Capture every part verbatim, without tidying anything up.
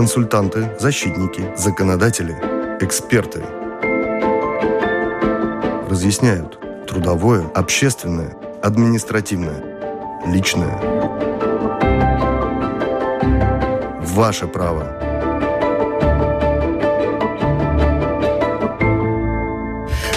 консультанты, защитники, законодатели, эксперты. Разъясняют трудовое, общественное, административное, личное. Ваше право.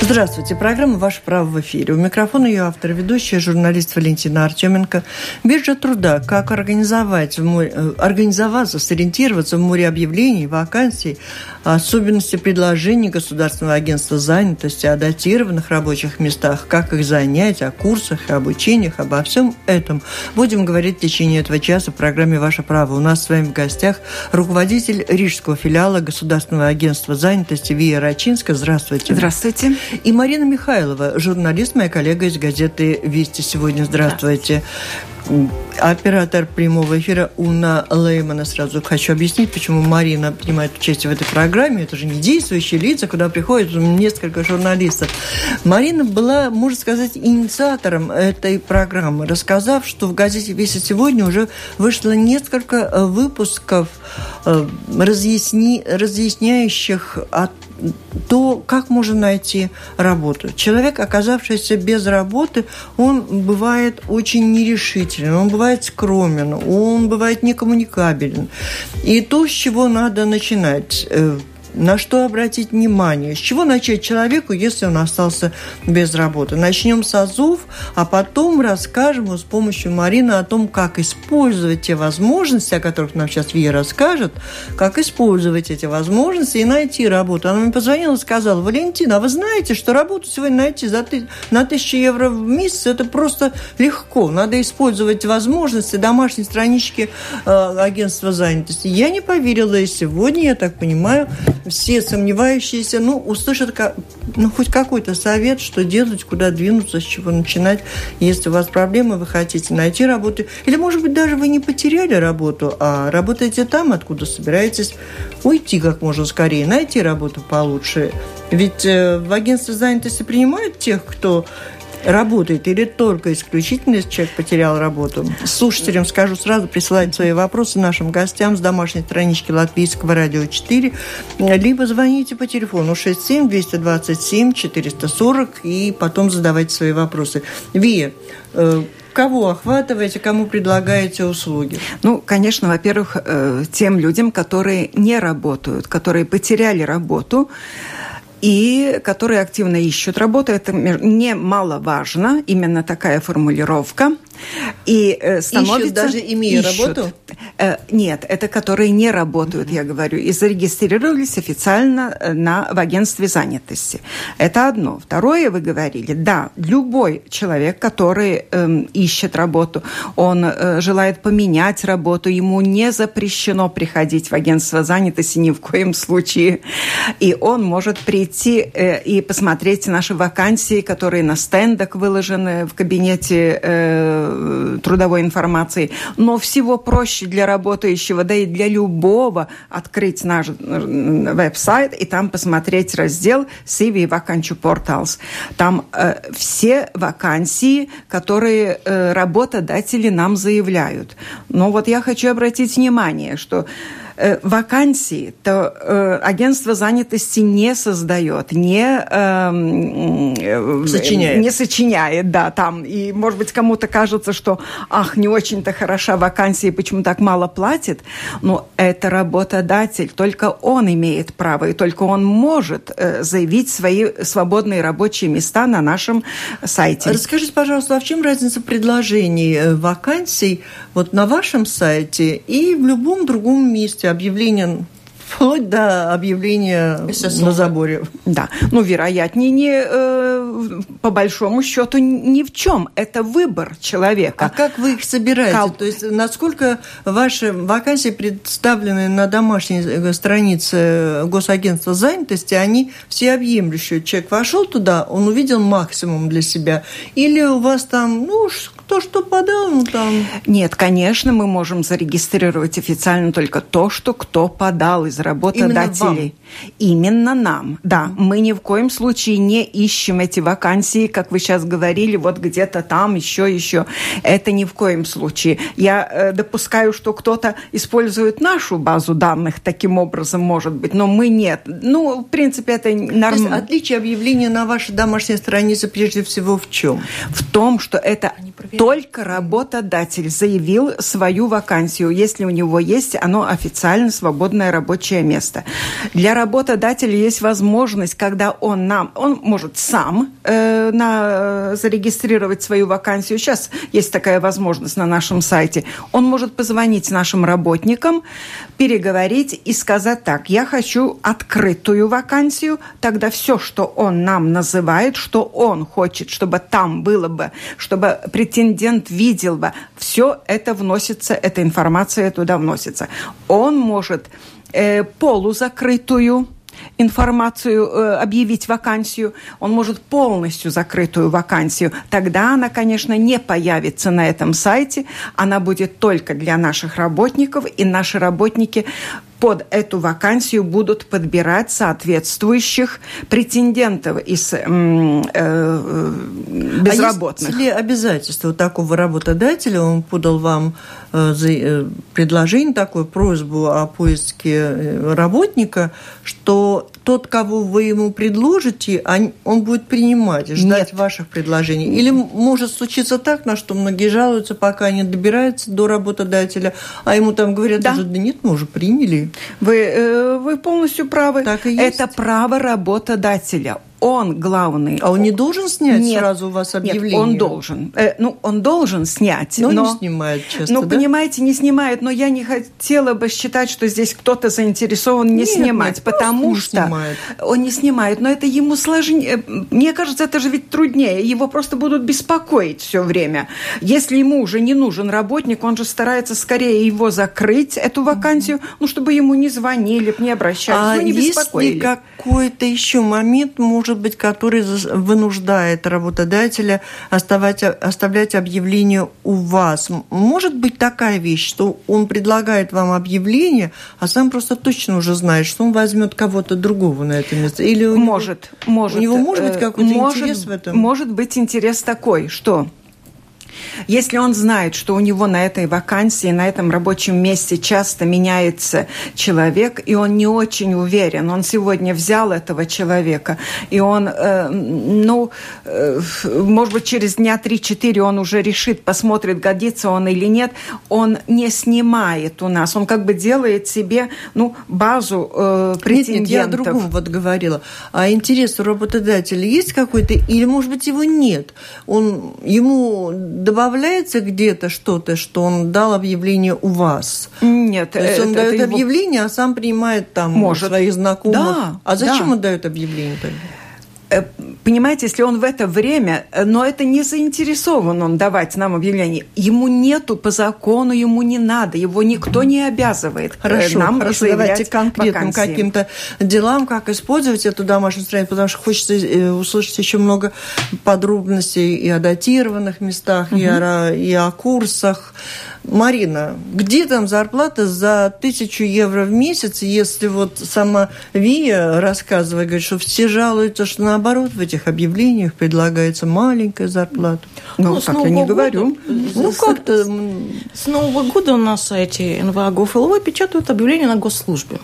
Здравствуйте. Программа «Ваше право» в эфире. У микрофона ее автор, ведущая, журналист Валентина Артеменко. Биржа труда. Как организовать в море, организоваться, сориентироваться в море объявлений, вакансий, особенности предложений Государственного агентства занятости, о датированных рабочих местах, как их занять, о курсах, обучениях, обо всем этом. Будем говорить в течение этого часа в программе «Ваше право». У нас с вами в гостях руководитель Рижского филиала Государственного агентства занятости Вия Рачинска. Здравствуйте. Здравствуйте. И Марина Михайлова, журналист, моя коллега из газеты «Вести» сегодня. Здравствуйте. Оператор прямого эфира Уна Леймана. Сразу хочу объяснить, почему Марина принимает участие в этой программе. Это же не действующие лица, куда приходят несколько журналистов. Марина была, можно сказать, инициатором этой программы, рассказав, что в газете «Вести сегодня» уже вышло несколько выпусков, разъясни, разъясняющих о то, как можно найти работу. Человек, оказавшийся без работы, он бывает очень нерешителен, он бывает скромен, он бывает некоммуникабелен. И то, с чего надо начинать, на что обратить внимание, с чего начать человеку, если он остался без работы. Начнем с азов, а потом расскажем с помощью Марины о том, как использовать те возможности, о которых нам сейчас Вия расскажет, как использовать эти возможности и найти работу. Она мне позвонила и сказала: Валентина, а вы знаете, что работу сегодня найти за ты... на тысячу евро в месяц это просто легко. Надо использовать возможности домашней странички э, агентства занятости. Я не поверила, и сегодня, я так понимаю, все сомневающиеся, ну, услышат ну, хоть какой-то совет, что делать, куда двинуться, с чего начинать. Если у вас проблемы, вы хотите найти работу. Или, может быть, даже вы не потеряли работу, а работаете там, откуда собираетесь уйти как можно скорее, найти работу получше. Ведь в агентстве занятости принимают тех, кто работает, или только исключительно, если человек потерял работу. Слушателям скажу сразу, присылайте свои вопросы нашим гостям с домашней странички Латвийского радио четыре, либо звоните по телефону шесть семь два два семь четыре четыре ноль и потом задавайте свои вопросы. Вия, кого охватываете, кому предлагаете услуги? Ну, конечно, во-первых, тем людям, которые не работают, которые потеряли работу, и которые активно ищут работу. Это немаловажно, именно такая формулировка. И становится... Ищут, даже имея ищут. Работу? Нет, это которые не работают, mm-hmm. я говорю, и зарегистрировались официально на, в агентстве занятости. Это одно. Второе, вы говорили, да, любой человек, который э, ищет работу, он э, желает поменять работу, ему не запрещено приходить в агентство занятости ни в коем случае. И он может прийти э, и посмотреть наши вакансии, которые на стендах выложены в кабинете э, трудовой информации, но всего проще для работающего, да и для любого, открыть наш веб-сайт и там посмотреть раздел си ви Vacancy Portals. Там э, все вакансии, которые э, работодатели нам заявляют. Но вот я хочу обратить внимание, что вакансии то э, агентство занятости не создает, не, э, сочиняет. не сочиняет, да, там. И, может быть, кому-то кажется, что, ах, не очень-то хороша вакансия, почему так мало платит, но это работодатель, только он имеет право, и только он может э, заявить свои свободные рабочие места на нашем сайте. Расскажите, пожалуйста, а в чем разница предложений вакансий вот на вашем сайте и в любом другом месте? Объявление вплоть до объявления на заборе. Да, ну, вероятнее, не, э, по большому счету, ни в чем. Это выбор человека. А как вы их собираете? Кал... То есть, насколько ваши вакансии, представленные на домашней странице Госагентства занятости, они всеобъемлющие? Человек вошел туда, он увидел максимум для себя. Или у вас там, ну, то, что подал, ну там... Нет, конечно, мы можем зарегистрировать официально только то, что кто подал из работодателей. Именно, Именно нам. Да, mm-hmm. мы ни в коем случае не ищем эти вакансии, как вы сейчас говорили, вот где-то там, еще, еще. Это ни в коем случае. Я э, допускаю, что кто-то использует нашу базу данных таким образом, может быть, но мы нет. Ну, в принципе, это нормально. То есть отличие объявления на вашей домашней странице прежде всего в чем? В том, что это только работодатель заявил свою вакансию. Если у него есть, оно официально свободное рабочее место. Для работодателя есть возможность, когда он нам, он может сам э, на, зарегистрировать свою вакансию. Сейчас есть такая возможность на нашем сайте. Он может позвонить нашим работникам, переговорить и сказать так: я хочу открытую вакансию. Тогда все, что он нам называет, что он хочет, чтобы там было бы, чтобы претендент видел бы, все это вносится, эта информация туда вносится. Он может э, полузакрытую информацию, э, объявить вакансию, он может полностью закрытую вакансию. Тогда она, конечно, не появится на этом сайте, она будет только для наших работников, и наши работники под эту вакансию будут подбирать соответствующих претендентов из м, э, безработных. А есть ли обязательства у такого работодателя? Он подал вам э, предложение, такую просьбу о поиске работника, что тот, кого вы ему предложите, он будет принимать и ждать Нет. ваших предложений? Или может случиться так, на что многие жалуются, пока не добираются до работодателя, а ему там говорят, да, да нет, мы уже приняли. Вы, вы полностью правы. Так и есть. Это право работодателя. Он главный. А он не должен снять нет, сразу у вас объявление? Нет, он должен. Э, ну, он должен снять. Но, но не снимает часто, Ну, да? понимаете, не снимает. Но я не хотела бы считать, что здесь кто-то заинтересован не нет, снимать, нет, потому что снимает. Он не снимает. Но это ему сложнее. Мне кажется, это же ведь труднее. Его просто будут беспокоить все время. Если ему уже не нужен работник, он же старается скорее его закрыть, эту вакансию, mm-hmm. ну, чтобы ему не звонили, не обращались, а ну, не беспокоили. А есть ли какой-то еще момент, может быть, который вынуждает работодателя оставать, оставлять объявление у вас? Может быть такая вещь, что он предлагает вам объявление, а сам просто точно уже знает, что он возьмет кого-то другого на это место? Или у может, него, может, у него может быть какой-то может, интерес в этом? Может быть интерес такой, что если он знает, что у него на этой вакансии, на этом рабочем месте часто меняется человек, и он не очень уверен, он сегодня взял этого человека, и он, э, ну, э, может быть, через дня три-четыре он уже решит, посмотрит, годится он или нет, он не снимает у нас, он как бы делает себе, ну, базу э, претендентов. Нет, нет, я о другом вот говорила. А интерес у работодателя есть какой-то, или, может быть, его нет? Он, ему добавляется где-то что-то, что он дал объявление у вас? Нет. То есть это, он дает объявление, его... а сам принимает там Может. своих знакомых. Да, а зачем да. он дает объявление тогда? Понимаете, если он в это время, но это не заинтересован он давать нам объявление. Ему нету по закону, ему не надо, его никто не обязывает. Хорошо, нам хорошо, давайте конкретным вакансии. Каким-то делам, как использовать эту домашнюю страницу, потому что хочется услышать еще много подробностей и о датированных местах, угу. и, о, и о курсах. Марина, где там зарплата за тысячу евро в месяц, если вот сама Вия рассказывает, говорит, что все жалуются, что наоборот в этих объявлениях предлагается маленькая зарплата? Ну, ну так я не говорю. Ну, как-то с Нового года на сайте эн вэ а точка гов точка эл вэ печатают объявления на госслужбе.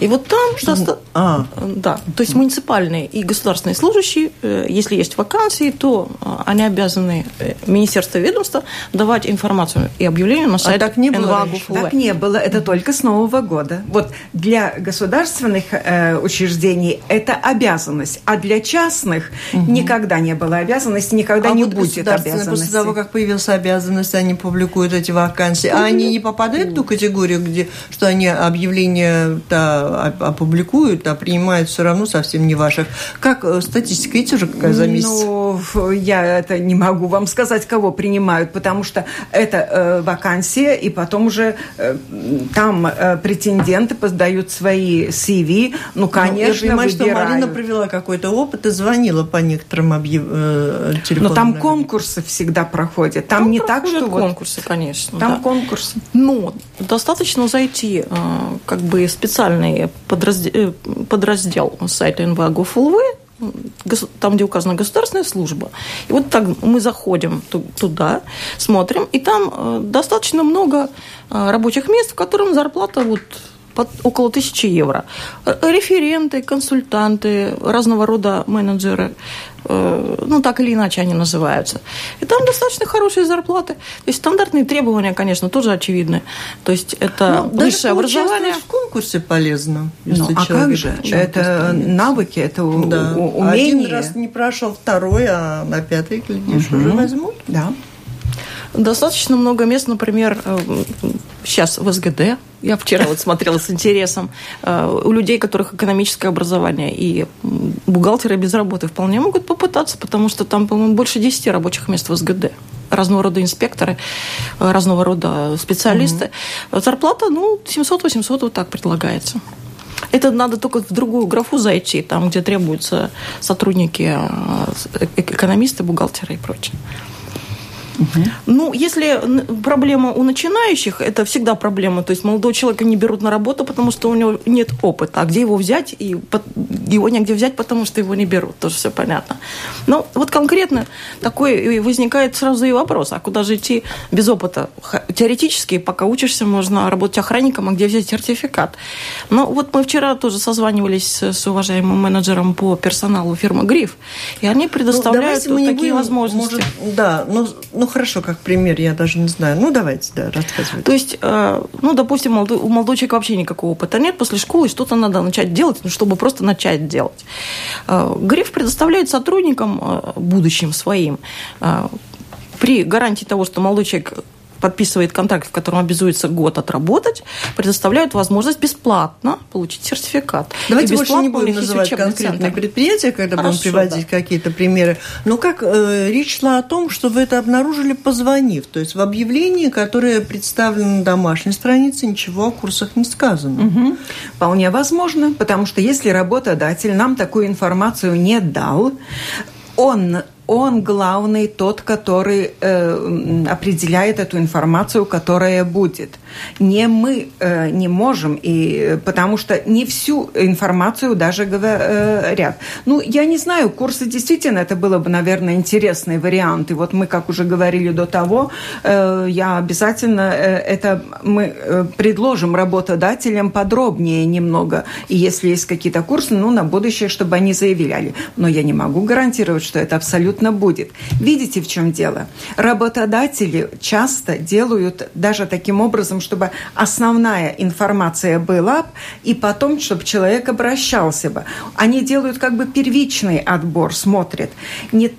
И вот там что-то... А. Да, то есть муниципальные и государственные служащие, если есть вакансии, то они обязаны министерство и ведомство давать информацию и объявление на сайт. А так не было. Так не было, это только с Нового года. Вот для государственных э, учреждений это обязанность, а для частных угу. никогда не было обязанности, никогда а не вот будет обязанности. После того, как появилась обязанность, они публикуют эти вакансии. А они не попадают в ту категорию, где что они объявления... опубликуют, а принимают все равно совсем не ваших. Как статистика, видите уже, какая за месяц? Ну, я это не могу вам сказать, кого принимают, потому что это э, вакансия, и потом уже э, там э, претенденты подают свои си ви, ну, конечно, ну, я понимаю, выбирают. Что Марина провела какой-то опыт и звонила по некоторым объ... э, телефонам. Но там конкурсы всегда проходят. Там, там не так, что... конкурсы, вот... конечно. Там да. конкурсы. Но достаточно зайти э, как бы специально специальный подраздел, подраздел сайта эн вэ а точка гов точка эл вэ, там, где указана государственная служба. И вот так мы заходим туда, смотрим, и там достаточно много рабочих мест, в котором зарплата вот под около тысячи евро. Референты, консультанты, разного рода менеджеры, ну, так или иначе они называются. И там достаточно хорошие зарплаты. То есть стандартные требования, конечно, тоже очевидны. То есть это ну, высшее образование. В конкурсе полезно, если ну, а человек... как же? Это навыки, это да. умение. Один раз не прошел, второй, а на пятый, глядишь, угу. уже возьмут. Да. Достаточно много мест, например, сейчас в эс гэ дэ. Я вчера вот смотрела с интересом. У людей, у которых экономическое образование, и бухгалтеры без работы вполне могут попытаться, потому что там, по-моему, больше десяти рабочих мест в эс гэ дэ. Разного рода инспекторы, разного рода специалисты. Угу. Зарплата, ну, семьсот-восемьсот, вот так предлагается. Это надо только в другую графу зайти, там, где требуются сотрудники, экономисты, бухгалтеры и прочее. Угу. Ну, если проблема у начинающих, это всегда проблема. То есть молодого человека не берут на работу, потому что у него нет опыта. А где его взять? И его негде взять, потому что его не берут. Тоже все понятно. Но вот конкретно такой возникает сразу и вопрос. А куда же идти без опыта? Теоретически, пока учишься, можно работать охранником, а где взять сертификат? Но вот мы вчера тоже созванивались с уважаемым менеджером по персоналу фирмы «Гриф». И они предоставляют ну, вот такие будем, возможности. Может, да, но... Ну, хорошо, как пример, я даже не знаю. Ну, давайте, да, рассказывайте. То есть, ну, допустим, у молодого человека вообще никакого опыта нет. После школы что-то надо начать делать, ну, чтобы просто начать делать. «Гриф» предоставляет сотрудникам, будущим своим, при гарантии того, что молодой человек подписывает контракт, в котором обязуется год отработать, предоставляют возможность бесплатно получить сертификат. Давайте больше не будем называть конкретные центр. предприятия, когда Хорошо, будем приводить да. какие-то примеры. Но как э, речь шла о том, что вы это обнаружили, позвонив. То есть в объявлении, которое представлено на домашней странице, ничего о курсах не сказано. Угу. Вполне возможно, потому что если работодатель нам такую информацию не дал, он... Он главный тот, который э, определяет эту информацию, которая будет. Не мы э, не можем, и, потому что не всю информацию даже говорят. Ну, я не знаю, курсы действительно, это было бы, наверное, интересный вариант. И вот мы, как уже говорили до того, э, я обязательно э, это мы э, предложим работодателям подробнее немного. И если есть какие-то курсы, ну, на будущее, чтобы они заявляли. Но я не могу гарантировать, что это абсолютно будет. Видите, в чем дело? Работодатели часто делают даже таким образом, чтобы основная информация была, и потом, чтобы человек обращался бы. Они делают как бы первичный отбор, смотрят. Не,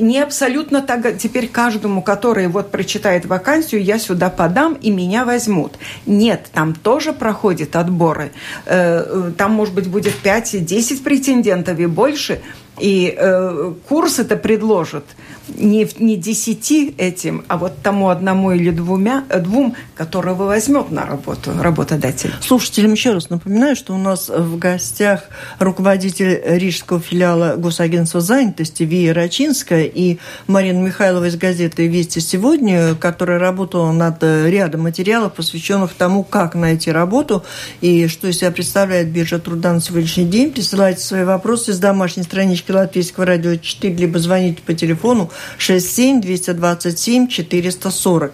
не абсолютно так теперь каждому, который вот прочитает вакансию, я сюда подам, и меня возьмут. Нет, там тоже проходят отборы. Там, может быть, будет пять-десять претендентов и больше, и э, курс это предложат не, не десяти этим, а вот тому одному или двумя, двум, которого возьмет на работу работодатель. Слушателям еще раз напоминаю, что у нас в гостях руководитель рижского филиала Госагентства занятости Вия Рачинска и Марина Михайлова из газеты «Вести сегодня», которая работала над рядом материалов, посвященных тому, как найти работу и что из себя представляет биржа труда на сегодняшний день. Присылайте свои вопросы с домашней странички Латвийского радио четыре, либо звоните по телефону шесть семь два два семь четыре четыре ноль.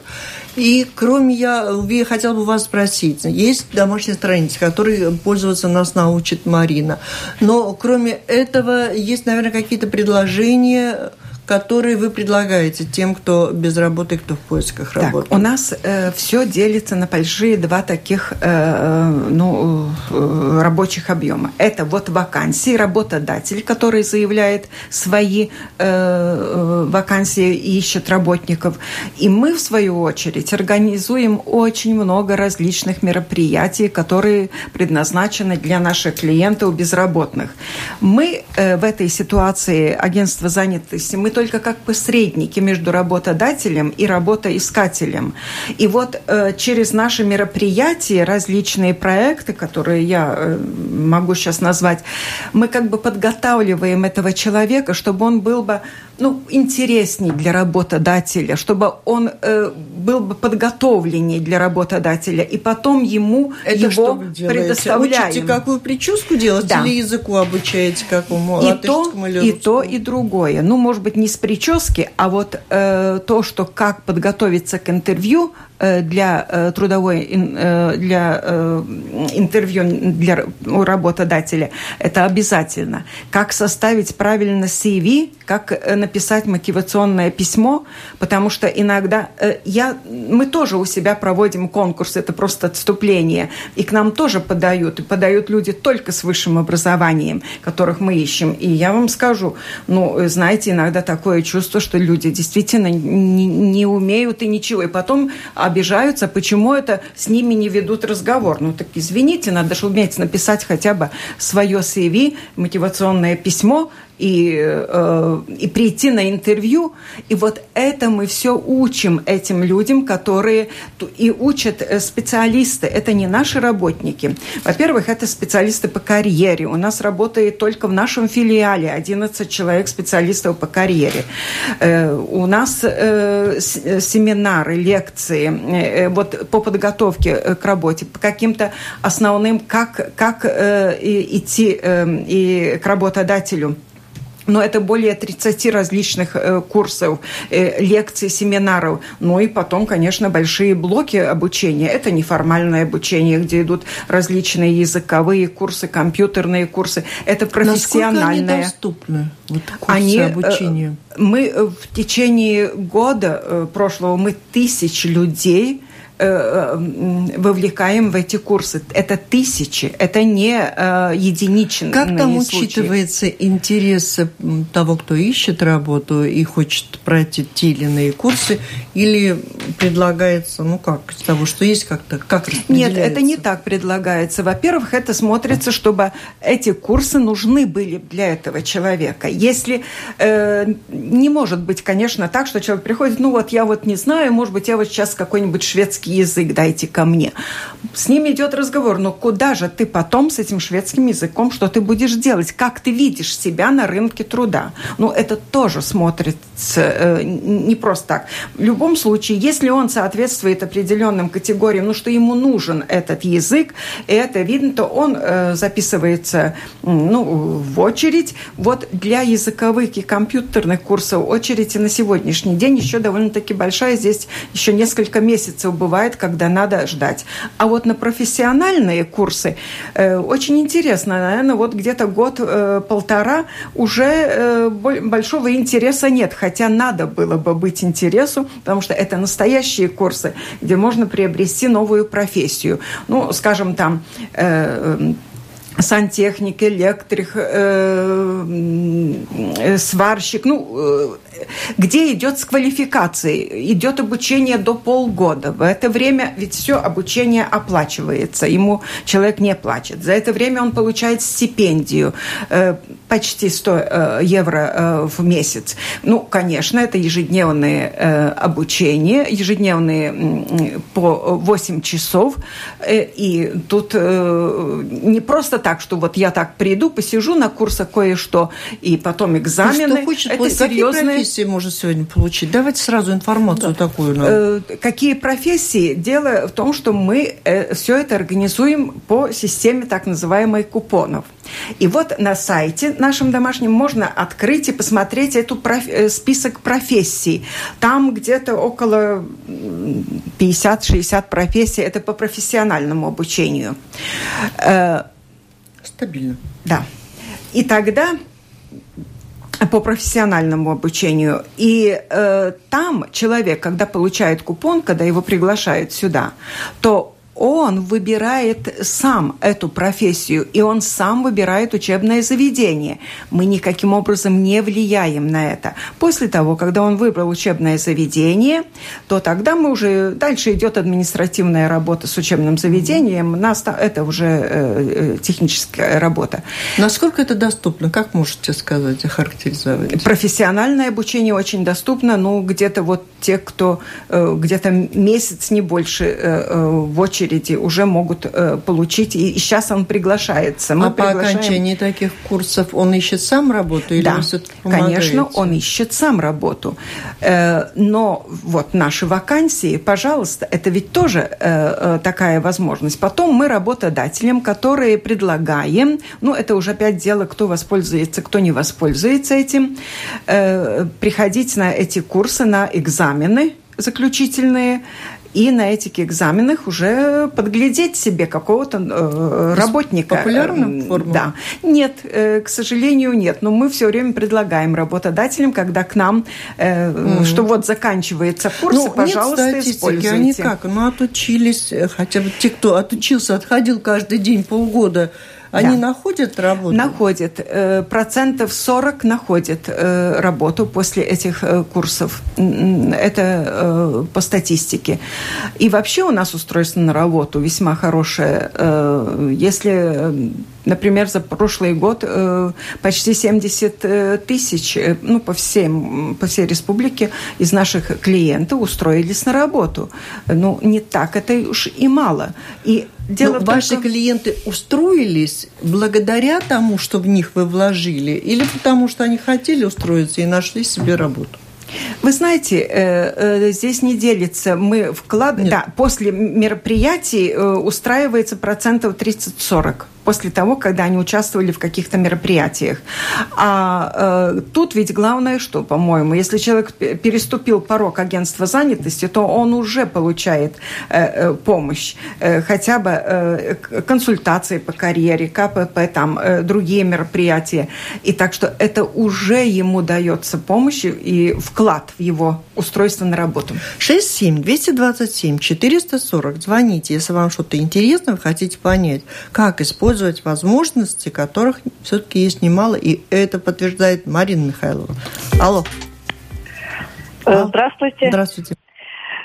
И кроме я, я хотела бы вас спросить, есть домашняя страница, которой пользоваться нас научит Марина, но кроме этого есть, наверное, какие-то предложения, которые вы предлагаете тем, кто без работы, кто в поисках так, работы? У нас э, все делится на большие два таких э, ну, э, рабочих объема. Это вот вакансии, работодатель, который заявляет свои э, вакансии и ищет работников. И мы, в свою очередь, организуем очень много различных мероприятий, которые предназначены для наших клиентов безработных. Мы э, в этой ситуации агентство занятости, мы только как посредники между работодателем и работоискателем. И вот э, через наши мероприятия, различные проекты, которые я э, могу сейчас назвать, мы как бы подготавливаем этого человека, чтобы он был бы ну, интересней для работодателя, чтобы он э, был бы подготовленней для работодателя, и потом ему это его предоставляем. Учите, какую прическу делать, да. Или языку обучаете какому? И то, и то, и другое. Ну, может быть, не с прически, а вот э, то, что как подготовиться к интервью, для трудовой, для интервью для работодателя. Это обязательно. Как составить правильно си ви, как написать мотивационное письмо, потому что иногда я, мы тоже у себя проводим конкурс, это просто отступление, и к нам тоже подают, и подают люди только с высшим образованием, которых мы ищем. И я вам скажу, ну, знаете, иногда такое чувство, что люди действительно не, не умеют и ничего, и потом обижаются, почему это с ними не ведут разговор. Ну так извините, надо же уметь написать хотя бы свое си ви, мотивационное письмо и, э, и прийти на интервью. И вот это мы все учим этим людям, которые и учат специалисты. Это не наши работники. Во-первых, это специалисты по карьере. У нас работает только в нашем филиале одиннадцать человек специалистов по карьере. Э, у нас э, семинары, лекции э, вот, по подготовке к работе, по каким-то основным, как, как э, идти э, и к работодателю. Но это более тридцати различных курсов, лекций, семинаров. Ну и потом, конечно, большие блоки обучения. Это неформальное обучение, где идут различные языковые курсы, компьютерные курсы. Это профессиональное. Насколько они доступны, вот, курсы они, обучения? Мы в течение года прошлого мы тысячи людей вовлекаем в эти курсы. Это тысячи, это не единичные случаи. Как там учитывается интерес того, кто ищет работу и хочет пройти те или иные курсы, или предлагается, ну как, из того, что есть, как-то как распределяется? Нет, это не так предлагается. Во-первых, это смотрится, чтобы эти курсы нужны были для этого человека. Если э, не может быть, конечно, так, что человек приходит, ну вот я вот не знаю, может быть, я вот сейчас какой-нибудь шведский язык дайте ко мне. С ним идет разговор, но куда же ты потом с этим шведским языком, что ты будешь делать? Как ты видишь себя на рынке труда? Ну, это тоже смотрится э, не просто так. В любом случае, если он соответствует определенным категориям, ну, что ему нужен этот язык, и это видно, то он э, записывается ну, в очередь. Вот для языковых и компьютерных курсов очередь и на сегодняшний день еще довольно-таки большая. Здесь еще несколько месяцев бывает, когда надо ждать. А вот на профессиональные курсы э, очень интересно. Наверное, вот где-то год-полтора э, уже э, большого интереса нет. Хотя надо было бы быть интересу, потому что это настоящие курсы, где можно приобрести новую профессию. Ну, скажем, там... Э, сантехник, электрик, сварщик, ну, где идет с квалификацией, идет обучение до полгода. В это время ведь все обучение оплачивается, ему человек не платит. За это время он получает стипендию почти сто евро в месяц. Ну, конечно, это ежедневное обучение, ежедневные по восемь часов, и тут не просто так, так, что вот я так приду, посижу на курсах кое-что, и потом экзамены. Что хочет, это серьезные... Какие профессии можно сегодня получить? Давайте сразу информацию да. такую. Ну. Э, какие профессии? Дело в том, что мы э, все это организуем по системе так называемых купонов. И вот на сайте нашем домашнем можно открыть и посмотреть эту проф... список профессий. Там где-то около пятьдесят-шестьдесят профессий. Это по профессиональному обучению. Э, Стабильно. Да. И тогда по профессиональному обучению. И э, там человек, когда получает купон, когда его приглашают сюда, то он выбирает сам эту профессию, и он сам выбирает учебное заведение. Мы никаким образом не влияем на это. После того, когда он выбрал учебное заведение, то тогда мы уже... Дальше идет административная работа с учебным заведением. Нас, это уже э, техническая работа. Насколько это доступно? Как можете сказать, охарактеризовать? Профессиональное обучение очень доступно. Ну, где-то вот те, кто э, где-то месяц, не больше э, в очереди, уже могут э, получить, и, и сейчас он приглашается. Мы а приглашаем... по окончании таких курсов он ищет сам работу? Или да, конечно, он ищет сам работу. Э, но вот наши вакансии, пожалуйста, это ведь тоже э, такая возможность. Потом мы работодателям, которые предлагаем, ну, это уже опять дело, кто воспользуется, кто не воспользуется этим, э, приходить на эти курсы, на экзамены заключительные, и на этих экзаменах уже подглядеть себе какого-то э, работника. Популярную форму? Да. Нет, э, к сожалению, нет. Но мы все время предлагаем работодателям, когда к нам, э, mm-hmm. что вот заканчивается курс, ну, пожалуйста, нет используйте. Они как? Ну, отучились, хотя бы те, кто отучился, отходил каждый день полгода, они да. находят работу? Находят. Процентов сорок находят работу после этих курсов. Это по статистике. И вообще у нас устройство на работу весьма хорошее. Если... Например, за прошлый год почти семьдесят тысяч, ну, по, всем, по всей республике из наших клиентов устроились на работу. Ну, не так это уж и мало. И дело в том, ваши что... клиенты устроились благодаря тому, что в них вы вложили, или потому что они хотели устроиться и нашли себе работу? Вы знаете, здесь не делится. Мы вкладываем... Да, после мероприятий устраивается процентов тридцать-сорок. После того, когда они участвовали в каких-то мероприятиях. А э, тут ведь главное, что, по-моему, если человек переступил порог агентства занятости, то он уже получает э, помощь, э, хотя бы э, консультации по карьере, ка пэ пэ, там, э, другие мероприятия. И так что это уже ему дается помощь и вклад в его устройство на работу. шесть семь два два семь четыре сорок. Звоните, если вам что-то интересно, вы хотите понять, как использовать возможности, которых все-таки есть немало, и это подтверждает Марина Михайлова. Алло. Здравствуйте. Здравствуйте.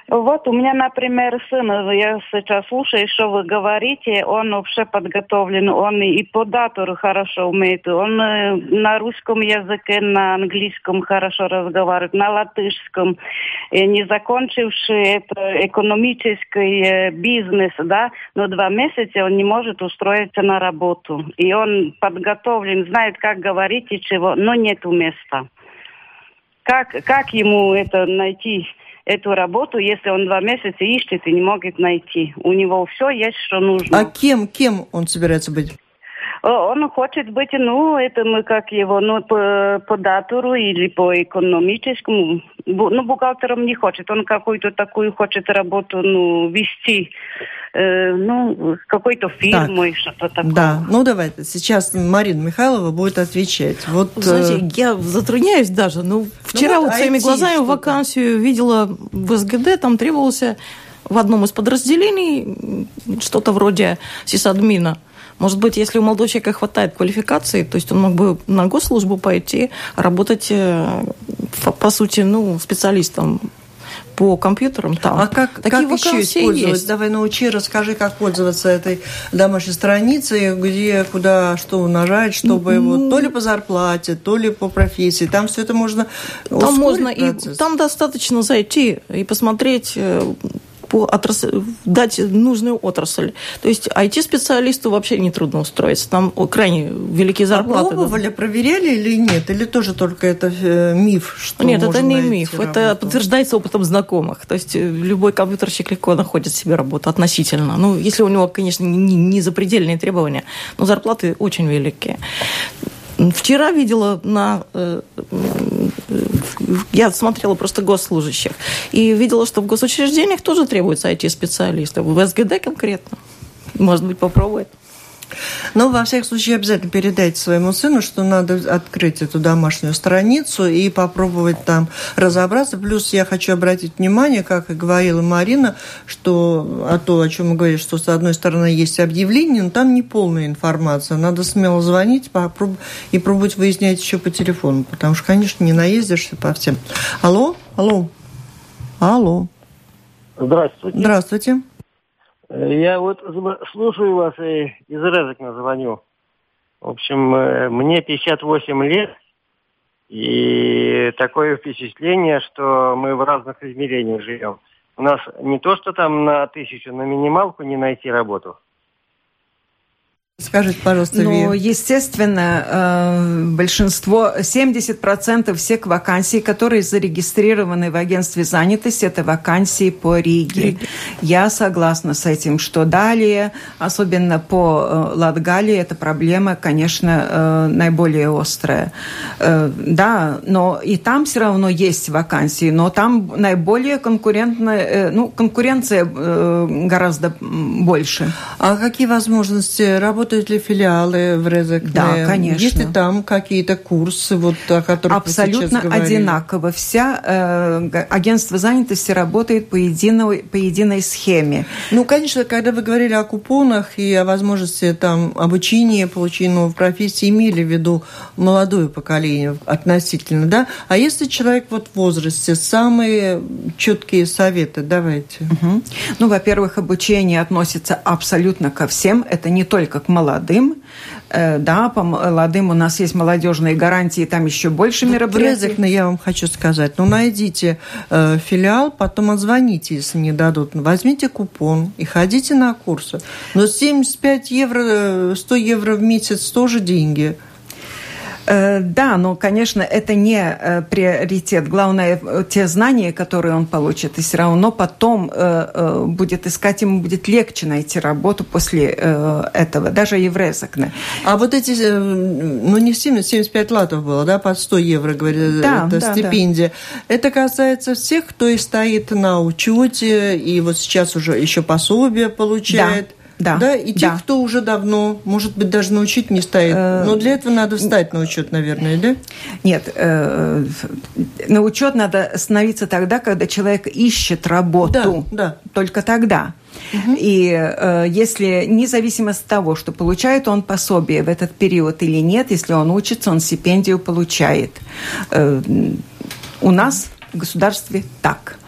Вот у меня, например, сын, я сейчас слушаю, что вы говорите, он вообще подготовлен, он и по датору хорошо умеет, он на русском языке, на английском хорошо разговаривает, на латышском, и не закончивший это экономический бизнес, да, но два месяца он не может устроиться на работу, и он подготовлен, знает, как говорить и чего, но нету места. Как, как ему это найти? Эту работу, если он два месяца ищет и не может найти. У него все есть, что нужно. А кем, кем он собирается быть? Он хочет быть, ну, это мы как его, ну, по, по датору или по экономическому. Ну, бухгалтером не хочет. Он какую-то такую хочет работу, ну, вести, э, ну, какой-то фирмой, так. что-то такое. Да, ну, давайте. Сейчас Марина Михайлова будет отвечать. Вот, знаете, я затрудняюсь даже. Ну, вчера ну, вот, вот своими глазами что-то. Вакансию видела в эс гэ дэ, там требовался в одном из подразделений что-то вроде сисадмина. Может быть, если у молодого человека хватает квалификации, то есть он мог бы на госслужбу пойти, работать, по сути, ну, специалистом по компьютерам там. А как, такие как еще использовать? Есть. Давай научи, расскажи, как пользоваться этой домашней страницей, где, куда, что нажать, чтобы mm-hmm. вот, то ли по зарплате, то ли по профессии. Там все это можно там можно процесс. И там достаточно зайти и посмотреть... Отрас... дать нужную отрасль. То есть ай ти-специалисту вообще нетрудно устроиться. Там крайне великие зарплаты. А пробовали, проверяли или нет? Или тоже только это миф? Что нет, это не миф. Работу? Это подтверждается опытом знакомых. То есть любой компьютерщик легко находит себе работу относительно. Ну, если у него, конечно, не, не запредельные требования, но зарплаты очень великие. Вчера видела на... Я смотрела просто госслужащих. И видела, что в госучреждениях тоже требуются ай ти-специалисты. В эс гэ дэ конкретно. Может быть, попробует. Но, во всяком случае, обязательно передайте своему сыну, что надо открыть эту домашнюю страницу и попробовать там разобраться. Плюс я хочу обратить внимание, как и говорила Марина, что о том, о чем мы говорили, что с одной стороны есть объявление, но там не полная информация. Надо смело звонить и пробовать выяснять еще по телефону, потому что, конечно, не наездишься по всем. Алло? Алло? Алло? Здравствуйте. Здравствуйте. Я вот слушаю вас и из Резекна звоню. В общем, мне пятьдесят восемь лет, и такое впечатление, что мы в разных измерениях живем. У нас не то, что там на тысячу, на минималку не найти работу. Скажите, пожалуйста, Вия. Ну, естественно, большинство, семьдесят процентов всех вакансий, которые зарегистрированы в агентстве занятости, это вакансии по Риге. Я согласна с этим, что далее, особенно по Латгалии, эта проблема, конечно, наиболее острая. Да, но и там все равно есть вакансии, но там наиболее конкурентная, ну, конкуренция гораздо больше. А какие возможности работы? Работают ли филиалы в Резекне? Да, конечно. Есть ли там какие-то курсы, вот, о которых абсолютно вы сейчас говорили? Абсолютно одинаково. Вся э, агентство занятости работает по единой, по единой схеме. Ну, конечно, когда вы говорили о купонах и о возможности там, обучения, получения новой профессии, имели в виду молодое поколение относительно, да? А если человек вот в возрасте, самые четкие советы давайте. Угу. Ну, во-первых, обучение относится абсолютно ко всем. Это не только к молодым. Да, по молодым у нас есть молодежные гарантии, там еще больше мероприятий. Резекне, я вам хочу сказать, ну, найдите э, филиал, потом отзвоните, если не дадут. Возьмите купон и ходите на курсы. Но семьдесят пять евро, сто евро в месяц тоже деньги. Да, но, конечно, это не приоритет. Главное, те знания, которые он получит, и все равно потом будет искать, ему будет легче найти работу после этого, даже и в Резекне. А вот эти, ну не семьдесят пять латов было, да, по сто евро, говорят, да, это да, стипендия. Да. Это касается всех, кто и стоит на учете, и вот сейчас уже еще пособие получает. Да. Да, да, и да. Те, кто уже давно, может быть, даже на учет не стоит. Но для этого надо встать на учет, наверное, да? Нет, э, на учет надо становиться тогда, когда человек ищет работу. Да, да. Только тогда. Угу. И э, если, независимо от того, что получает он пособие в этот период или нет, если он учится, он стипендию получает. Э, у нас в государстве так.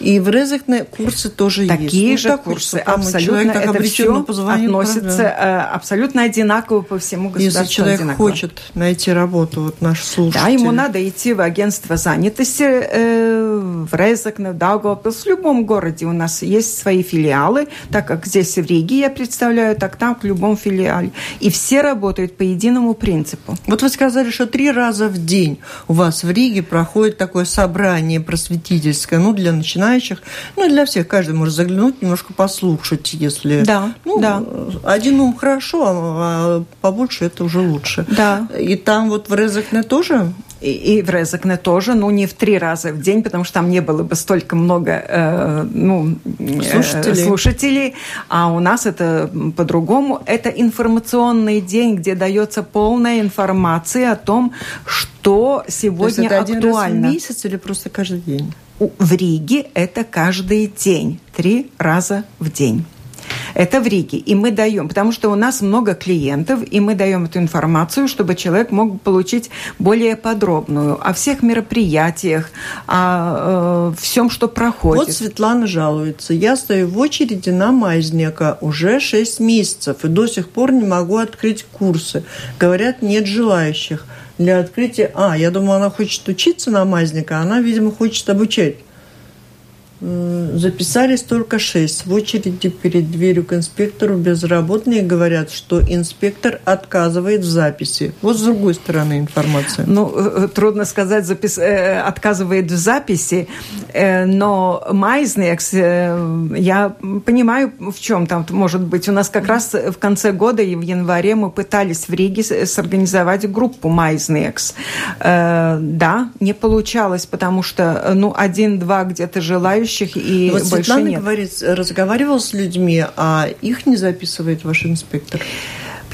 И в Резекне курсы тоже такие есть. Такие же ну, так курсы. Абсолютно человек, это все относится абсолютно одинаково по всему государству. Если человек одинаково хочет найти работу, вот наш слушатель. Да, ему надо идти в агентство занятости э, в Резекне, в Даугавпилсе, в любом городе у нас есть свои филиалы, так как здесь в Риге я представляю, так там в любом филиале. И все работают по единому принципу. Вот вы сказали, что три раза в день у вас в Риге проходит такое собрание просветительское, ну, для начинающих. Ну, для всех. Каждый может заглянуть, немножко послушать, если... Да, ну, да. Один ум хорошо, а побольше это уже лучше. Да. И там вот в Резекне тоже... И, и в Резекне тоже, ну, не в три раза в день, потому что там не было бы столько много э, ну, слушателей. слушателей. А у нас это по-другому. Это информационный день, где дается полная информация о том, что сегодня актуально. То есть это один раз в месяц или просто каждый день? В Риге это каждый день, три раза в день. Это в Риге. И мы даем, потому что у нас много клиентов, и мы даем эту информацию, чтобы человек мог получить более подробную о всех мероприятиях, о э, всем, что проходит. Вот Светлана жалуется. Я стою в очереди на Майзника уже шесть месяцев, и до сих пор не могу открыть курсы. Говорят, нет желающих для открытия. А, я думала, она хочет учиться на Майзника, а она, видимо, хочет обучать. Записались только шесть. В очереди перед дверью к инспектору безработные говорят, что инспектор отказывает в записи. Вот с другой стороны информация. Ну, трудно сказать, запис... отказывает в записи, но Майзнекс, я понимаю, в чем там может быть. У нас как раз в конце года и в январе мы пытались в Риге сорганизовать группу Майзнекс. Да, не получалось, потому что ну, один-два где-то желающие. И вот больше Светлана нет. Говорит, разговаривала с людьми, а их не записывает ваш инспектор?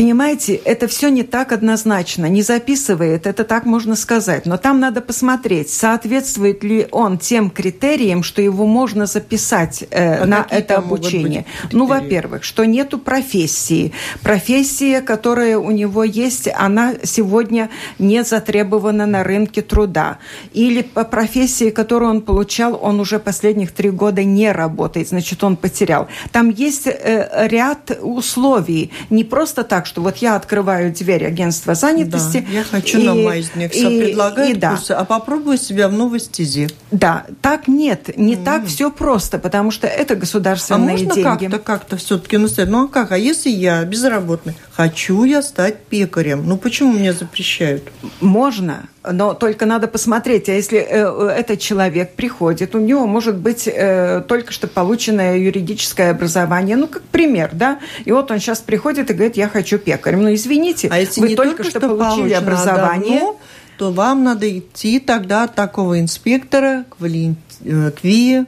Понимаете, это все не так однозначно, не записывает, это так можно сказать. Но там надо посмотреть, соответствует ли он тем критериям, что его можно записать э, а на это обучение. Ну, во-первых, что нету профессии. Профессия, которая у него есть, она сегодня не затребована на рынке труда. Или по профессии, которую он получал, он уже последних три года не работает, значит, он потерял. Там есть э, ряд условий, не просто так, что вот я открываю дверь агентства занятости. Да, я хочу и, на майзник. Предлагают и, курсы, и, да. А попробую себя в новой стезе. Да, так нет. Не mm. так все просто, потому что это государственные деньги. А можно деньги. как-то, как-то все-таки настоять? Ну а как? А если я безработный? Хочу я стать пекарем. Ну почему мне запрещают? Можно. Но только надо посмотреть, а если этот человек приходит, у него может быть э, только что полученное юридическое образование, ну, как пример, да, и вот он сейчас приходит и говорит, я хочу пекарем. Ну, извините, а если вы не только, только что, что получили образование, давно, то вам надо идти тогда от такого инспектора к, Валент... к Вии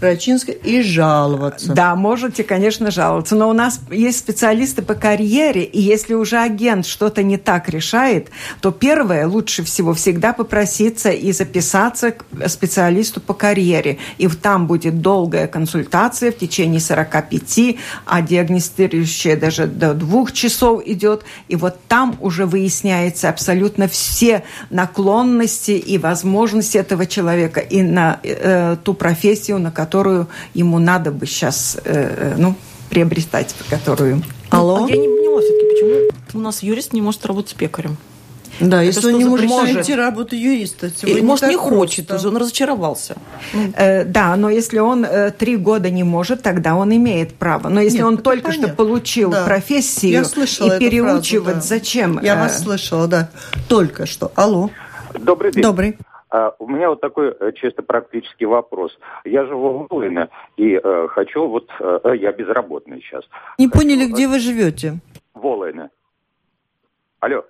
Рачинской и жаловаться. Да, можете, конечно, жаловаться. Но у нас есть специалисты по карьере, и если уже агент что-то не так решает, то первое, лучше всего всегда попроситься и записаться к специалисту по карьере. И там будет долгая консультация в течение сорок пять, а диагностирующая даже до двух часов идет. И вот там уже выясняется абсолютно все наклонности и возможности этого человека и на э, ту профессию, на которую которую ему надо бы сейчас э, ну, приобретать, которую... Алло? Я не поняла все-таки, почему у нас юрист не может работать пекарем. Да, это если он не может найти работу юриста. И, может, не хочет уже, он разочаровался. Э, да, но если он э, три года не может, тогда он имеет право. Но если Нет, он только понятно. что получил да. профессию и переучивать, фразу, да. зачем? Я э... вас слышала, да. Только что. Алло. Добрый день. Добрый. Uh, у меня вот такой uh, чисто практический вопрос. Я живу в Луине и uh, хочу вот... Uh, я безработный сейчас. Не хочу, поняли, uh, где вы живете? В Олайне. Алло.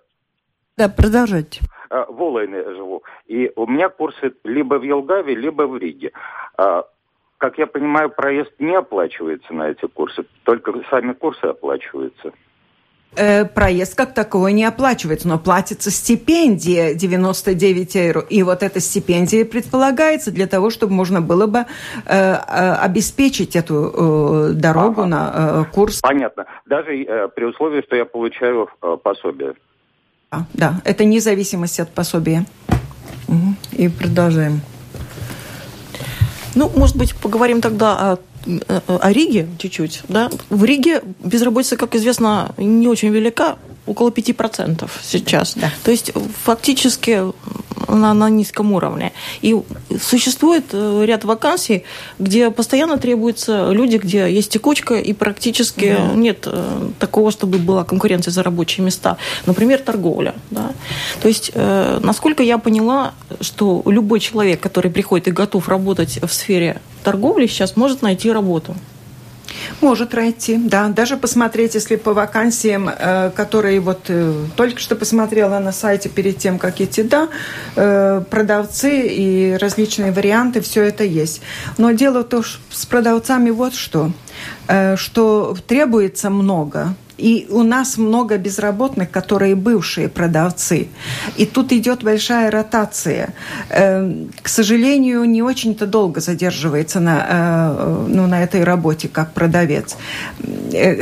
Да, продолжайте. Uh, в Олайне живу. И у меня курсы либо в Елгаве, либо в Риге. Uh, как я понимаю, проезд не оплачивается на эти курсы, только сами курсы оплачиваются. Проезд как таковой не оплачивается, но платится стипендия девяносто девять евро. И вот эта стипендия предполагается для того, чтобы можно было бы э, обеспечить эту э, дорогу ага. на э, курс. Понятно. Даже э, при условии, что я получаю э, пособие. Да, да, это независимость от пособия. Угу. И продолжаем. Ну, может быть, поговорим тогда о о Риге чуть-чуть, да? В Риге безработица, как известно, не очень велика, около пяти процентов сейчас. Да. То есть фактически на, на низком уровне. И существует ряд вакансий, где постоянно требуются люди, где есть текучка, и практически да. нет такого, чтобы была конкуренция за рабочие места. Например, торговля. Да? То есть, э, насколько я поняла, что любой человек, который приходит и готов работать в сфере торговли, сейчас может найти работу. Может найти, да. Даже посмотреть, если по вакансиям, которые вот только что посмотрела на сайте перед тем, как идти, да, продавцы и различные варианты, все это есть. Но дело то с продавцами вот что, что требуется много. И у нас много безработных, которые бывшие продавцы. И тут идет большая ротация. К сожалению, не очень-то долго задерживается на, ну, на этой работе как продавец.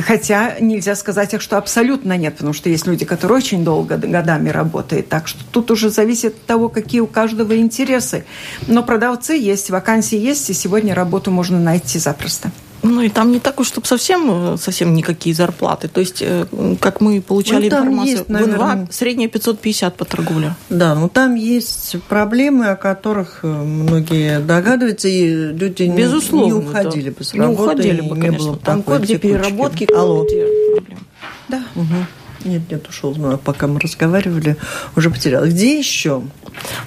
Хотя нельзя сказать, что абсолютно нет, потому что есть люди, которые очень долго, годами работают. Так что тут уже зависит от того, какие у каждого интересы. Но продавцы есть, вакансии есть, и сегодня работу можно найти запросто. Ну и там не так уж, чтобы совсем, совсем никакие зарплаты. То есть, как мы получали ну, информацию, есть, наверное, в эн ви эй средняя пятьсот пятьдесят по торговле. Да, но там есть проблемы, о которых многие догадываются, и люди безусловно, не уходили бы с работы. Не уходили бы, конечно. Там кое-где переработки, кое-где проблемы. Да. Угу. Нет, нет, ушел. Но пока мы разговаривали, уже потерял. Где еще?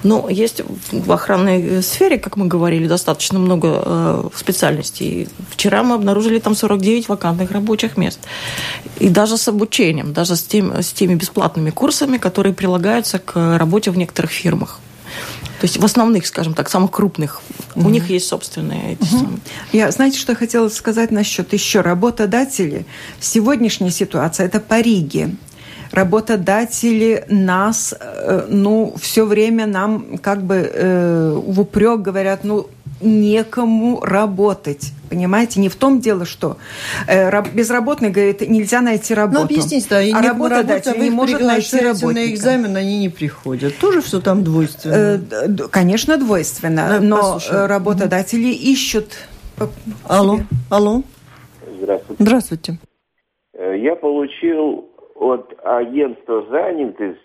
Ну, есть в охранной сфере, как мы говорили, достаточно много э, специальностей. Вчера мы обнаружили там сорок девять вакантных рабочих мест. И даже с обучением, даже с, тем, с теми бесплатными курсами, которые прилагаются к работе в некоторых фирмах. То есть в основных, скажем так, самых крупных. Mm-hmm. У них есть собственные эти mm-hmm. самые. Я, знаете, что я хотела сказать насчет еще работодателей? Сегодняшняя ситуация – это по Риге. работодатели нас, ну, все время нам как бы э, в упрек говорят, ну, некому работать. Понимаете, не в том дело, что безработный говорит, нельзя найти работу. Ну, объясните, да, а работодатель не может найти работника. На экзамен они не приходят. Тоже все там двойственно? Конечно, двойственно. Но работодатели ищут. Алло, алло. Здравствуйте. Здравствуйте. Я получил от агентства занятости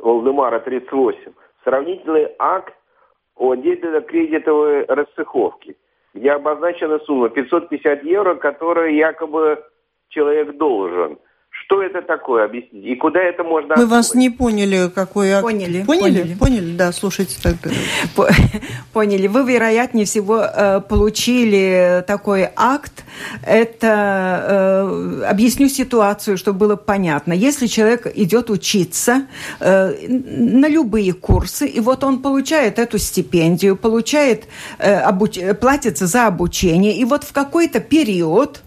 Валдемара тридцать восемь сравнительный акт о денежно-кредитовой рассыховке, где обозначена сумма пятьсот пятьдесят евро, которую якобы человек должен. Что это такое? Объясните. И куда это можно... Мы отправить? Вас не поняли, какой акт. Поняли. Поняли? Поняли, поняли? Да, слушайте тогда. Поняли. Вы, вероятнее всего, получили такой акт. Это... Объясню ситуацию, чтобы было понятно. Если человек идет учиться на любые курсы, и вот он получает эту стипендию, получает... Обуч... платится за обучение, и вот в какой-то период...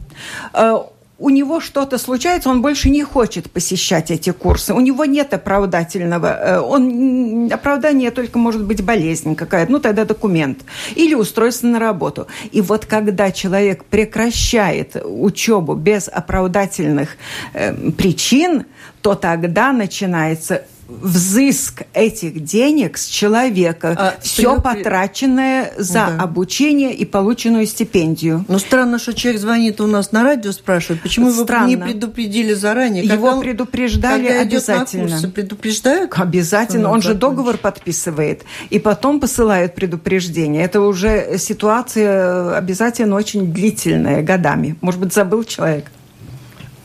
у него что-то случается, он больше не хочет посещать эти курсы, у него нет оправдательного, он, оправдание только может быть болезнь какая-то, ну тогда документ, или устройство на работу. И вот когда человек прекращает учебу без оправдательных э, причин, то тогда начинается взыск этих денег с человека, а все при... потраченное за да. обучение и полученную стипендию. Но странно, что человек звонит у нас на радио, спрашивает, почему странно. Его не предупредили заранее? Его когда предупреждали он, обязательно. Курсы, предупреждают? Обязательно. Он, он же договор подписывает и потом посылают предупреждение. Это уже ситуация обязательно очень длительная, годами. Может быть, забыл человек.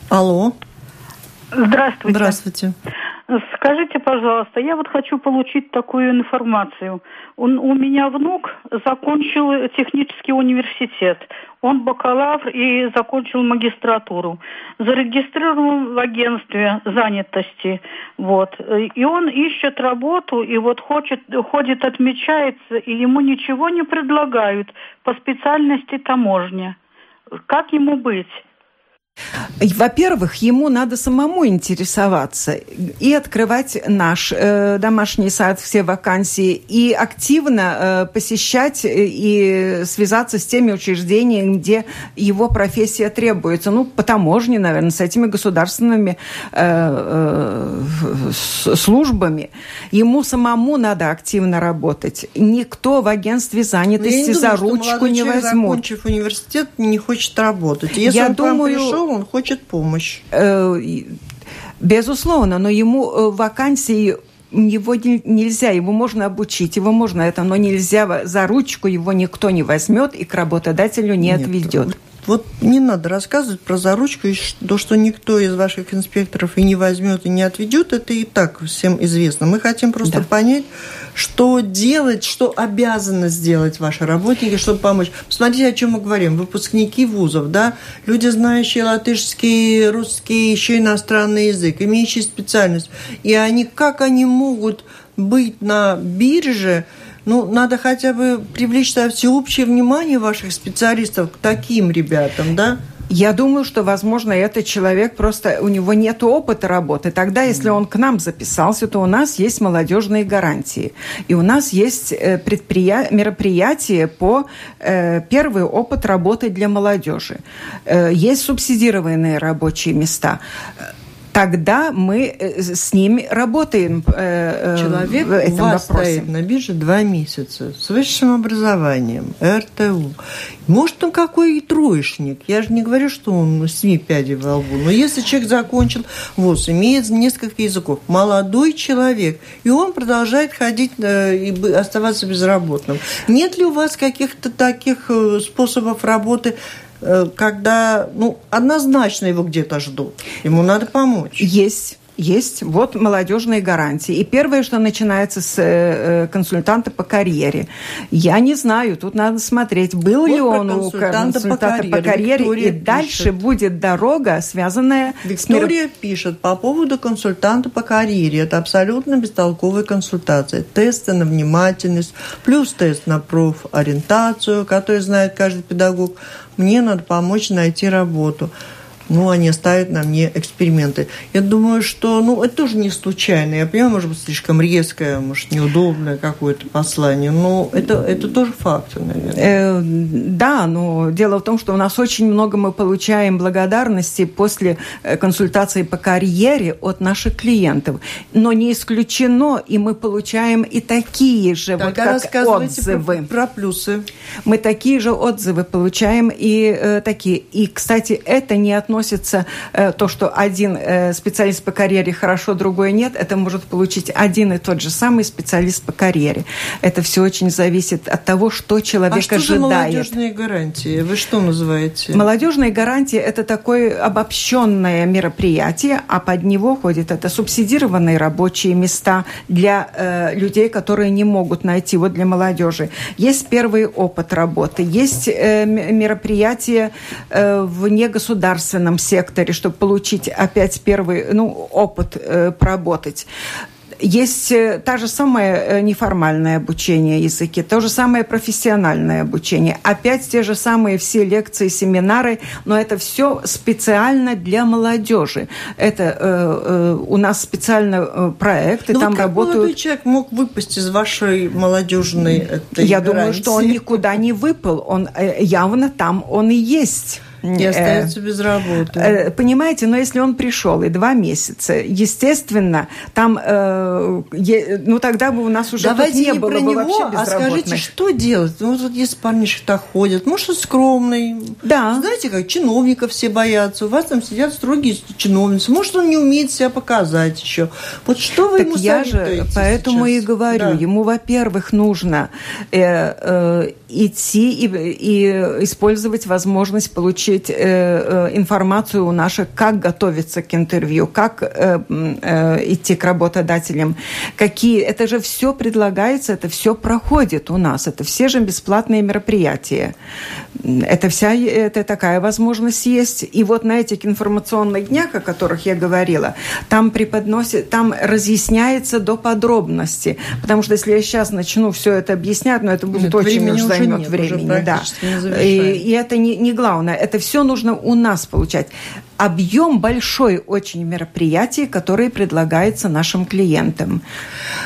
Алло. Здравствуйте. Здравствуйте. Скажите, пожалуйста, я вот хочу получить такую информацию. Он, у меня внук закончил технический университет. Он бакалавр и закончил магистратуру. Зарегистрирован в агентстве занятости. Вот. И он ищет работу, и вот хочет, ходит, отмечается, и ему ничего не предлагают по специальности таможня. Как ему быть? Во-первых, ему надо самому интересоваться и открывать наш э, домашний сайт, все вакансии, и активно э, посещать и связаться с теми учреждениями, где его профессия требуется. Ну, по таможне, наверное, с этими государственными э, э, службами. Ему самому надо активно работать. Никто в агентстве занятости за ручку не возьмет. Я не думаю, что молодой человек, закончив университет, не хочет работать. Если я он думаю, пришел, он хочет помощь. Безусловно, но ему вакансии его нельзя, его можно обучить, его можно это, но нельзя за ручку, его никто не возьмет и к работодателю не Нет, отведет. Вот не надо рассказывать про заручку, и то, что никто из ваших инспекторов и не возьмет, и не отведет, это и так всем известно. Мы хотим просто да. понять, что делать, что обязаны сделать ваши работники, чтобы помочь. Посмотрите, о чем мы говорим. Выпускники вузов, да, люди, знающие латышский, русский, еще иностранный язык, имеющие специальность. И они, как они могут быть на бирже? Ну, надо хотя бы привлечь всеобщее внимание ваших специалистов к таким ребятам, да? Я думаю, что, возможно, этот человек просто, у него нет опыта работы. Тогда, если он к нам записался, то у нас есть молодежные гарантии. И у нас есть предприя... мероприятие по э, первый опыт работы для молодежи. Э, есть субсидированные рабочие места. Тогда мы с ними работаем. Человек в этом у вас вопросе. Стоит на бирже два месяца с высшим образованием, РТУ. Может, он какой и троечник. Я же не говорю, что он семи пядей во лбу. Но если человек закончил вуз, имеет несколько языков, молодой человек, и он продолжает ходить и оставаться безработным. Нет ли у вас каких-то таких способов работы, когда, ну, однозначно его где-то ждут. Ему надо помочь. Есть. Есть вот молодежные гарантии. И первое, что начинается с э, консультанта по карьере. Я не знаю, тут надо смотреть, был вот ли он консультанта у консультанта по карьере. По карьере и пишет. Дальше будет дорога, связанная Виктория с... Виктория пишет по поводу консультанта по карьере. Это абсолютно бестолковая консультация. Тесты на внимательность, плюс тест на профориентацию, который знает каждый педагог. Мне надо помочь найти работу. ну, они оставят на мне эксперименты. Я думаю, что, ну, это тоже не случайно. Я понимаю, может быть, слишком резкое, может, неудобное какое-то послание, но это, это тоже факт, наверное. Э, да, но дело в том, что у нас очень много мы получаем благодарности после консультации по карьере от наших клиентов. Но не исключено, и мы получаем и такие же, так, вот как отзывы. Про, про плюсы. Мы такие же отзывы получаем и э, такие. И, кстати, это не относится э, то, что один э, специалист по карьере хорошо, другой нет. Это может получить один и тот же самый специалист по карьере. Это все очень зависит от того, что человек ожидает. А что ожидает. же молодежные гарантии? Вы что называете? Молодежные гарантии – это такое обобщенное мероприятие, а под него ходит это субсидированные рабочие места для э, людей, которые не могут найти, вот для молодежи. Есть первый опыт работы, есть э, мероприятия э, в негосударственном секторе, чтобы получить опять первый, ну, опыт э, поработать. Есть та же самая неформальное обучение языке, то же самое профессиональное обучение. Опять те же самые все лекции, семинары, но это все специально для молодежи. Это э, э, у нас специально проект, и но там вот работают... Молодой человек мог выпасть из вашей молодежной этой Я гарантии. думаю, что он никуда не выпал. Он явно там он и есть. И остается без работы. Понимаете, но если он пришел и два месяца, естественно, там, ну, тогда бы у нас уже тут не было бы вообще безработных. А скажите, что делать? Ну, вот есть парнишки так ходят, может, он скромный. Да. Знаете, как чиновников все боятся, у вас там сидят строгие чиновницы. Может, он не умеет себя показать еще. Вот что вы ему советуете сейчас? Так я же поэтому и говорю, ему, во-первых, нужно идти и, и использовать возможность получить э, информацию у наших, как готовиться к интервью, как э, э, идти к работодателям, какие... Это же все предлагается, это все проходит у нас, это все же бесплатные мероприятия. Это вся это такая возможность есть. И вот на этих информационных днях, о которых я говорила, там преподносит, там разъясняется до подробности. Потому что если я сейчас начну все это объяснять, но ну, это будет очень нужно. Нет, времени, да. И, и это не, не главное. Это все нужно у нас получать. Объем большой очень мероприятий, которые предлагаются нашим клиентам.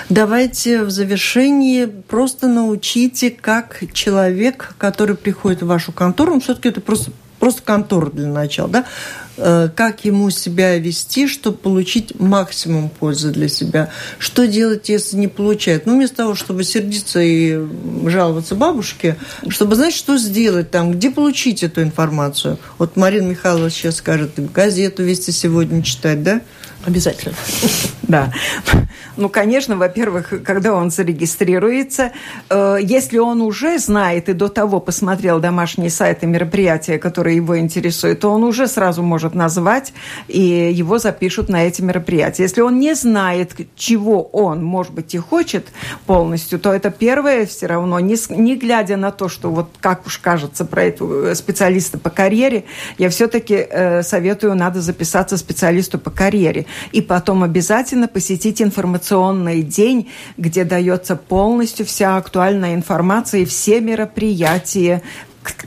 Давайте в завершении просто научите, как человек, который приходит в вашу контору, он все-таки это просто, просто контора для начала, да? Как ему себя вести, чтобы получить максимум пользы для себя. Что делать, если не получает? Ну, вместо того, чтобы сердиться и жаловаться бабушке, чтобы знать, что сделать там, где получить эту информацию. Вот Марина Михайлова сейчас скажет, газету «Вести» сегодня читать, да? Обязательно. Да. Ну, конечно, во-первых, когда он зарегистрируется, э, если он уже знает и до того посмотрел домашние сайты мероприятия, которые его интересуют, то он уже сразу может назвать, и его запишут на эти мероприятия. Если он не знает, чего он, может быть, и хочет полностью, то это первое все равно, не, не глядя на то, что вот как уж кажется про этого специалиста по карьере, я все-таки э, советую, надо записаться специалисту по карьере. И потом обязательно посетить информационный день, где дается полностью вся актуальная информация и все мероприятия,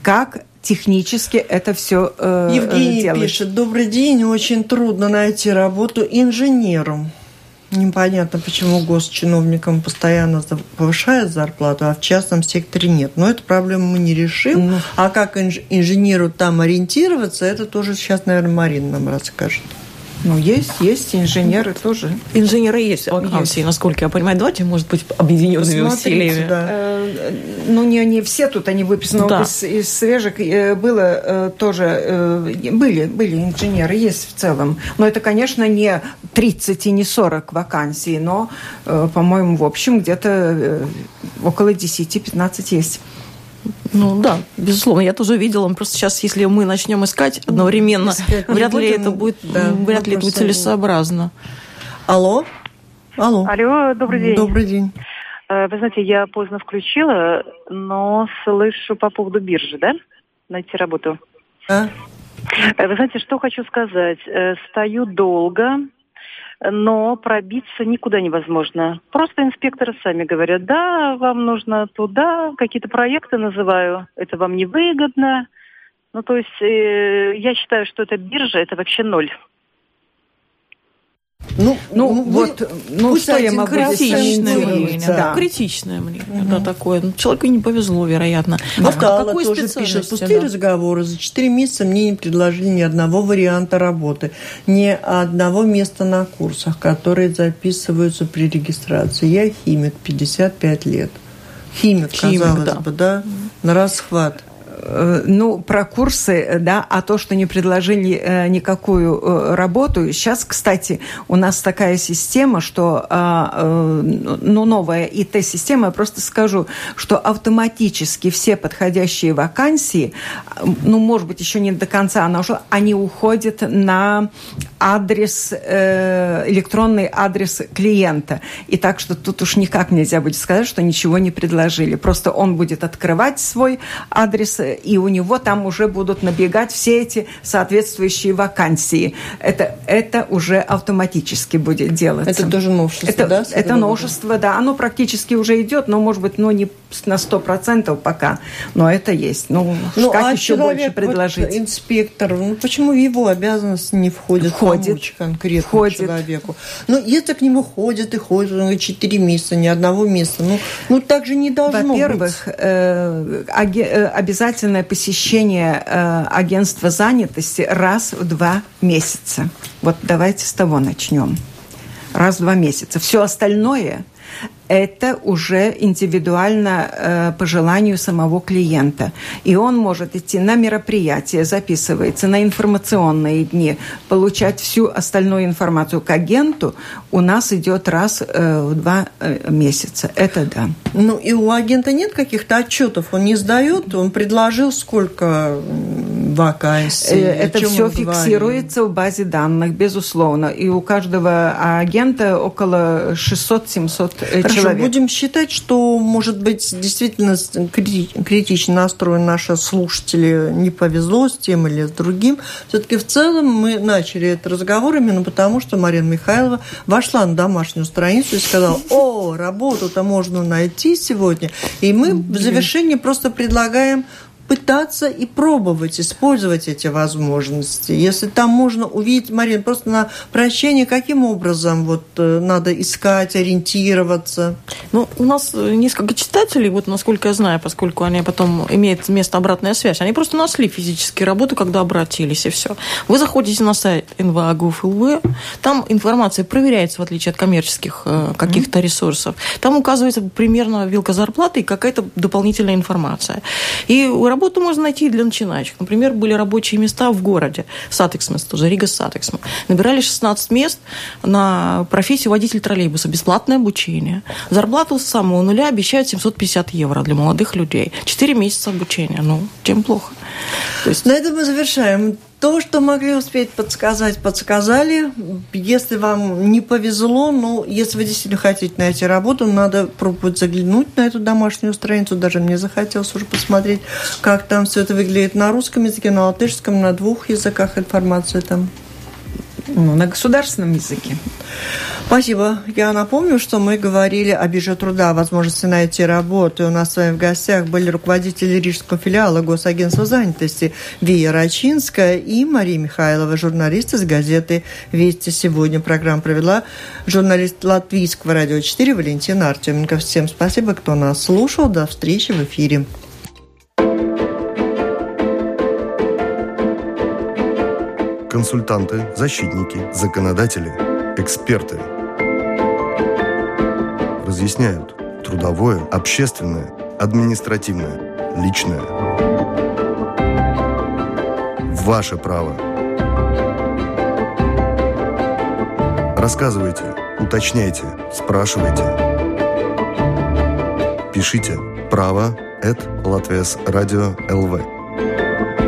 как технически это все э, Евгений делать. Пишет, добрый день, очень трудно найти работу инженеру. Непонятно, почему госчиновникам постоянно повышают зарплату, а в частном секторе нет. Но эту проблему мы не решим. Ну, а как инж- инженеру там ориентироваться, это тоже сейчас, наверное, Марина нам расскажет. Ну, есть, есть, инженеры тоже. Инженеры есть, вакансии, насколько я понимаю. Давайте, может быть, объединенными усилиями. Да. Э, ну, не, не все тут они выписаны. Да. Из, из свежих было э, тоже... Э, были, были инженеры, есть в целом. Но это, конечно, не тридцать и не сорок вакансий, но, э, по-моему, в общем, где-то э, около десять-пятнадцать есть. Ну да, безусловно, я тоже видела. Просто сейчас, если мы начнем искать одновременно, искать вряд ли будем, это будет, да, вряд ли это будет целесообразно. Алло, алло. Алло, добрый день. Добрый день. Вы знаете, я поздно включила, но слышу по поводу биржи, да? Найти работу. А? Вы знаете, что хочу сказать? Стою долго. Но пробиться никуда невозможно. Просто инспекторы сами говорят, да, вам нужно туда, какие-то проекты называю, это вам невыгодно, Ну, то есть э, я считаю, что эта биржа – это вообще ноль. Ну, ну, ну вот, ну что я могу сказать? Да. Критичное мнение, угу. да, такое. Ну, человеку не повезло, вероятно. Автала а тоже пишет. Пустые да. разговоры. За четыре месяца мне не предложили ни одного варианта работы, ни одного места на курсах, которые записываются при регистрации. Я химик, пятьдесят пять лет. Химик, химик казалось да. бы, да, на расхват. Ну, про курсы, да, а то, что не предложили э, никакую э, работу. Сейчас, кстати, у нас такая система, что, э, э, ну, новая ИТ-система, я просто скажу, что автоматически все подходящие вакансии, ну, может быть, еще не до конца она ушла, они уходят на адрес, э, электронный адрес клиента. И так что тут уж никак нельзя будет сказать, что ничего не предложили. Просто он будет открывать свой адрес, и у него там уже будут набегать все эти соответствующие вакансии. Это, это уже автоматически будет делаться. Это тоже новшество, это, да? Это новшество, да. Оно практически уже идет, но, может быть, ну, не на сто процентов пока, но это есть. Ну, ну как а еще больше предложить? Вот инспектор, ну, почему в его обязанности не входит, входит помочь конкретному входит. человеку? Ну, если к нему ходят и ходят, ну, четыре месяца, ни одного места. Ну, ну так же не должно быть. Во-первых, э, э, обязательно Обязательное посещение э, агентства занятости раз в два месяца. Вот давайте с того начнем. Раз в два месяца. Все остальное это уже индивидуально э, по желанию самого клиента. И он может идти на мероприятия, записывается на информационные дни, получать всю остальную информацию к агенту. У нас идет раз э, в два э, месяца. Это да. Ну и у агента нет каких-то отчетов? Он не сдает? Он предложил сколько вакансий? Это все фиксируется в базе данных, безусловно. И у каждого агента около шестьсот-семьсот человек. Хорошо, будем считать, что, может быть, действительно критично настроены наши слушатели, не повезло с тем или с другим. Все-таки в целом мы начали этот разговор именно потому, что Марина Михайлова вошла на домашнюю страницу и сказала: о, работу-то можно найти сегодня. И мы в завершении просто предлагаем пытаться и пробовать использовать эти возможности. Если там можно увидеть, Марина, просто на прощение, каким образом вот надо искать, ориентироваться? Ну, у нас несколько читателей, вот насколько я знаю, поскольку они потом имеют место обратная связь, они просто нашли физические работы, когда обратились, и все. Вы заходите на сайт эн вэ а точка гов точка эл вэ, там информация проверяется, в отличие от коммерческих каких-то ресурсов. Там указывается примерно вилка зарплаты и какая-то дополнительная информация. И работу можно найти для начинающих. Например, были рабочие места в городе Сатексмес, тоже Рига Сатекс. Набирали шестнадцать мест на профессию водитель троллейбуса. Бесплатное обучение. Зарплату с самого нуля обещают семьсот пятьдесят евро для молодых людей. четыре месяца обучения. Ну, чем плохо. То есть... На этом мы завершаем. То, что могли успеть подсказать, подсказали. Если вам не повезло, ну, если вы действительно хотите найти работу, надо пробовать заглянуть на эту домашнюю страницу. Даже мне захотелось уже посмотреть, как там все это выглядит на русском языке, на латышском, на двух языках информации там. Ну, на государственном языке. Спасибо. Я напомню, что мы говорили о бирже труда, о возможности найти работу. И у нас с вами в гостях были руководители рижского филиала Госагентства занятости Вия Рачинска и Мария Михайлова, журналист из газеты «Вести». Сегодня программу провела журналист Латвийского радио четыре Валентина Артеменко. Всем спасибо, кто нас слушал. До встречи в эфире. Консультанты, защитники, законодатели, эксперты разъясняют трудовое, общественное, административное, личное. Ваше право. Рассказывайте, уточняйте, спрашивайте. Пишите право эт латвес радио точка эл вэ.